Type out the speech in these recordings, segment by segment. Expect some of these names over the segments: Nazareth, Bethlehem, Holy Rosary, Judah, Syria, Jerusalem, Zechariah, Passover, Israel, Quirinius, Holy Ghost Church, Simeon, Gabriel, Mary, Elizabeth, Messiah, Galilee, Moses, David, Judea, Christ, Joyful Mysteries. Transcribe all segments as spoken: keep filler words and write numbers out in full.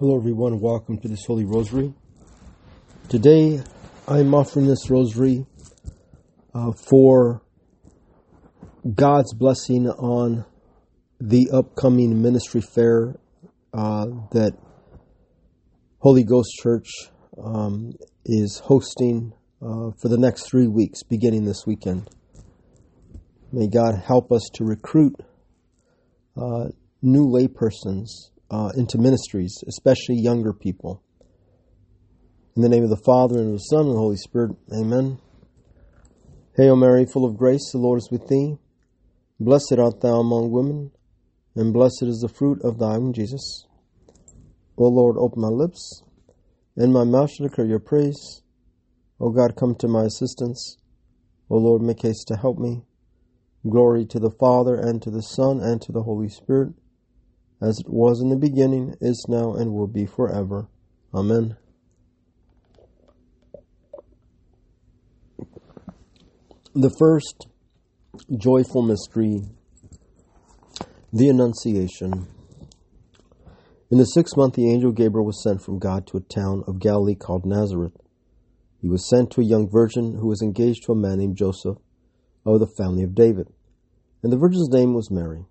Hello everyone, and welcome to this Holy Rosary. Today I'm offering this Rosary uh, for God's blessing on the upcoming ministry fair uh, that Holy Ghost Church um, is hosting uh, for the next three weeks, beginning this weekend. May God help us to recruit uh, new laypersons Uh, into ministries, especially younger people. In the name of the Father, and of the Son, and of the Holy Spirit. Amen. Hail Mary, full of grace, the Lord is with thee. Blessed art thou among women, and blessed is the fruit of thy womb, Jesus. O Lord, open my lips, and my mouth shall declare your praise. O God, come to my assistance. O Lord, make haste to help me. Glory to the Father, and to the Son, and to the Holy Spirit, as it was in the beginning, is now, and will be forever. Amen. The first joyful mystery, the Annunciation. In the sixth month, the angel Gabriel was sent from God to a town of Galilee called Nazareth. He was sent to a young virgin who was engaged to a man named Joseph of the family of David, and the virgin's name was Mary.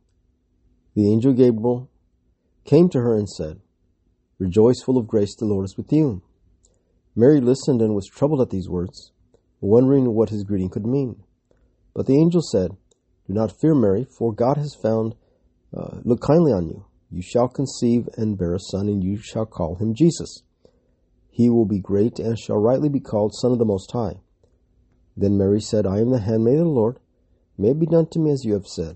The angel Gabriel came to her and said, "Rejoice, full of grace, the Lord is with you." Mary listened and was troubled at these words, wondering what his greeting could mean. But the angel said, "Do not fear, Mary, for God has found, uh, look kindly on you. You shall conceive and bear a son, and you shall call him Jesus. He will be great and shall rightly be called Son of the Most High." Then Mary said, "I am the handmaid of the Lord. May it be done to me as you have said."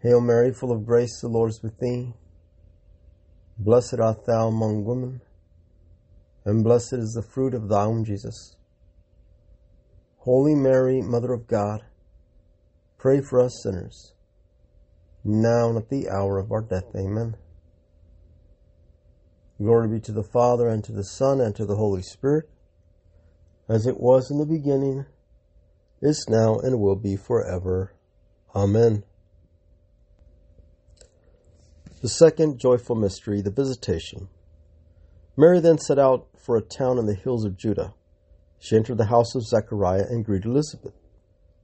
Hail Mary, full of grace, the Lord is with thee. Blessed art thou among women, and blessed is the fruit of thy womb, Jesus. Holy Mary, Mother of God, pray for us sinners, now and at the hour of our death. Amen. Glory be to the Father, and to the Son, and to the Holy Spirit, as it was in the beginning, is now, and will be forever. Amen. The second joyful mystery, the Visitation. Mary then set out for a town in the hills of Judah. She entered the house of Zechariah and greeted Elizabeth.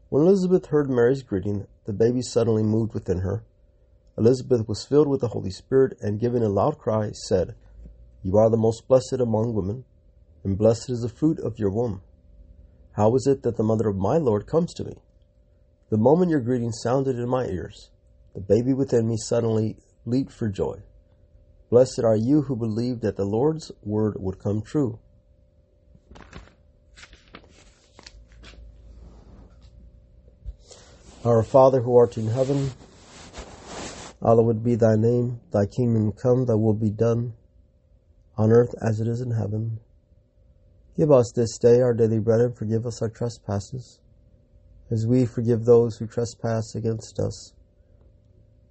When Elizabeth heard Mary's greeting, the baby suddenly moved within her. Elizabeth was filled with the Holy Spirit and, giving a loud cry, said, "You are the most blessed among women, and blessed is the fruit of your womb. How is it that the mother of my Lord comes to me? The moment your greeting sounded in my ears, the baby within me suddenly leaped for joy. Blessed are you who believed that the Lord's word would come true." Our Father, who art in heaven, hallowed be thy name. Thy kingdom come, thy will be done, on earth as it is in heaven. Give us this day our daily bread, and forgive us our trespasses, as we forgive those who trespass against us.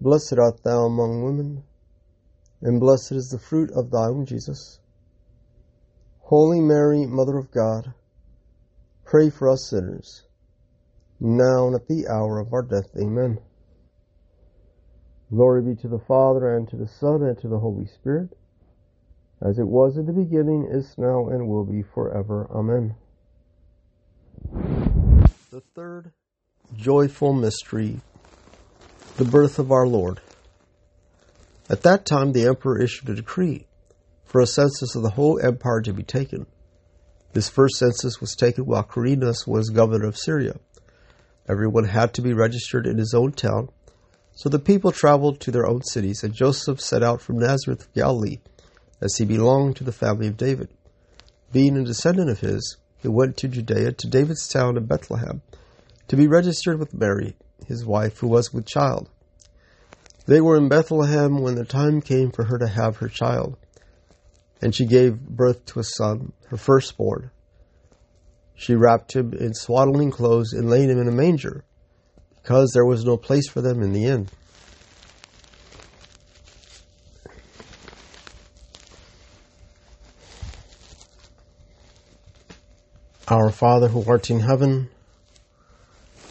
Blessed art thou among women, and blessed is the fruit of thy womb, Jesus. Holy Mary, Mother of God, pray for us sinners, now and at the hour of our death. Amen. Glory be to the Father, and to the Son, and to the Holy Spirit, as it was in the beginning, is now, and will be forever. Amen. The third joyful mystery, the birth of our Lord. At that time the emperor issued a decree for a census of the whole empire to be taken. This first census was taken while Quirinius was governor of Syria. Everyone had to be registered in his own town, so the people traveled to their own cities, and Joseph set out from Nazareth of Galilee, as he belonged to the family of David. Being a descendant of his, he went to Judea, to David's town of Bethlehem, to be registered with Mary, his wife, who was with child. They were in Bethlehem when the time came for her to have her child, and she gave birth to a son, her firstborn. She wrapped him in swaddling clothes and laid him in a manger, because there was no place for them in the inn. Our Father, who art in heaven,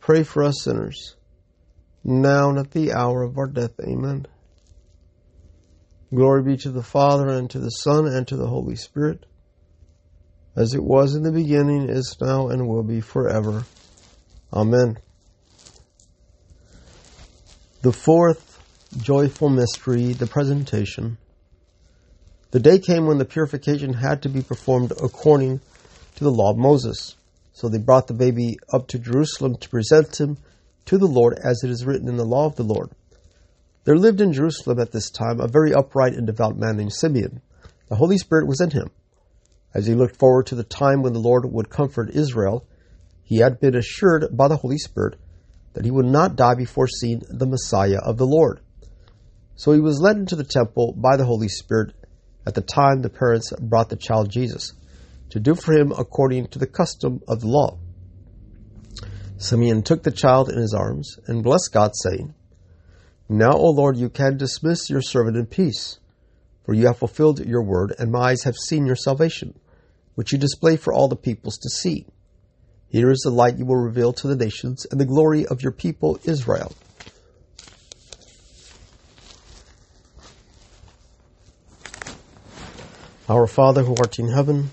pray for us sinners, now and at the hour of our death. Amen. Glory be to the Father, and to the Son, and to the Holy Spirit, as it was in the beginning, is now, and will be forever. Amen. The fourth joyful mystery, the presentation. The day came when the purification had to be performed according to the law of Moses. So they brought the baby up to Jerusalem to present him to the Lord, as it is written in the law of the Lord. There lived in Jerusalem at this time a very upright and devout man named Simeon. The Holy Spirit was in him. As he looked forward to the time when the Lord would comfort Israel, he had been assured by the Holy Spirit that he would not die before seeing the Messiah of the Lord. So he was led into the temple by the Holy Spirit at the time the parents brought the child Jesus, to do for him according to the custom of the law. Simeon took the child in his arms and blessed God, saying, "Now, O Lord, you can dismiss your servant in peace, for you have fulfilled your word, and my eyes have seen your salvation, which you display for all the peoples to see. Here is the light you will reveal to the nations, and the glory of your people Israel." Our Father, who art in heaven,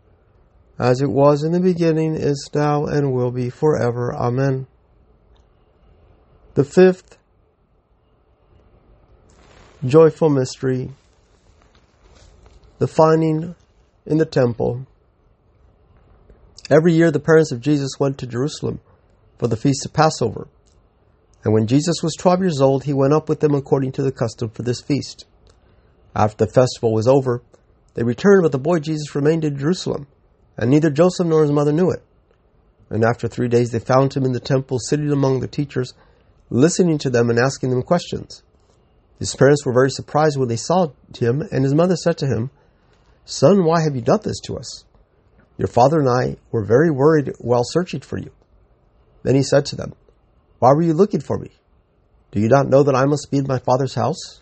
as it was in the beginning, is now, and will be forever. Amen. The fifth Joyful mystery. The finding in the temple. Every year the parents of Jesus went to Jerusalem for the feast of Passover. And when Jesus was twelve years old, he went up with them according to the custom for this feast. After the festival was over, they returned, but the boy Jesus remained in Jerusalem, and neither Joseph nor his mother knew it. And after three days they found him in the temple, sitting among the teachers, listening to them and asking them questions. His parents were very surprised when they saw him, and his mother said to him, "Son, why have you done this to us? Your father and I were very worried while searching for you." Then he said to them, "Why were you looking for me? Do you not know that I must be in my Father's house?"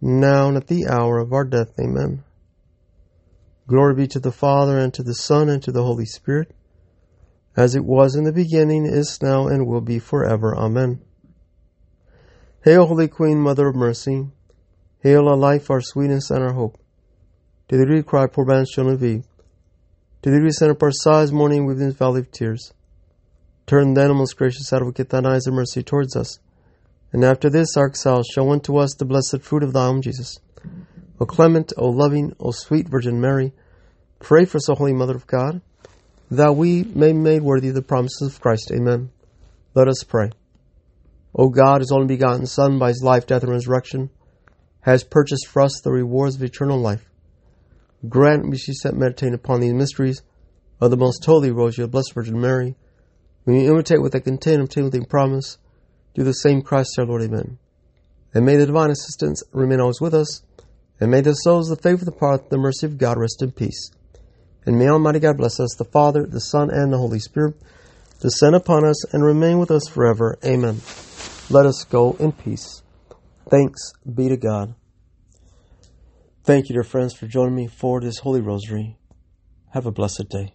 now and at the hour of our death. Amen. Glory be to the Father, and to the Son, and to the Holy Spirit, as it was in the beginning, is now, and will be forever. Amen. Hail, Holy Queen, Mother of Mercy. Hail our life, our sweetness, and our hope. To thee we cry, poor man, shall not be. To thee we send up our sighs, mourning, weeping in this valley of tears. Turn then, O most gracious advocate, thine eyes of mercy towards us. And after this our exile, show unto us the blessed fruit of thy womb, Jesus. O clement, O loving, O sweet Virgin Mary, pray for us, O Holy Mother of God, that we may be made worthy of the promises of Christ. Amen. Let us pray. O God, his only begotten Son, by his life, death, and resurrection, has purchased for us the rewards of eternal life. Grant me, she said, meditating upon these mysteries of the most holy Rosary of Blessed Virgin Mary, we imitate what they contain, obtain what they promise, through the same Christ our Lord. Amen. And may the divine assistance remain always with us, and may the souls of the faithful depart, the mercy of God rest in peace. And may Almighty God bless us, the Father, the Son, and the Holy Spirit, descend upon us and remain with us forever. Amen. Let us go in peace. Thanks be to God. Thank you, dear friends, for joining me for this Holy Rosary. Have a blessed day.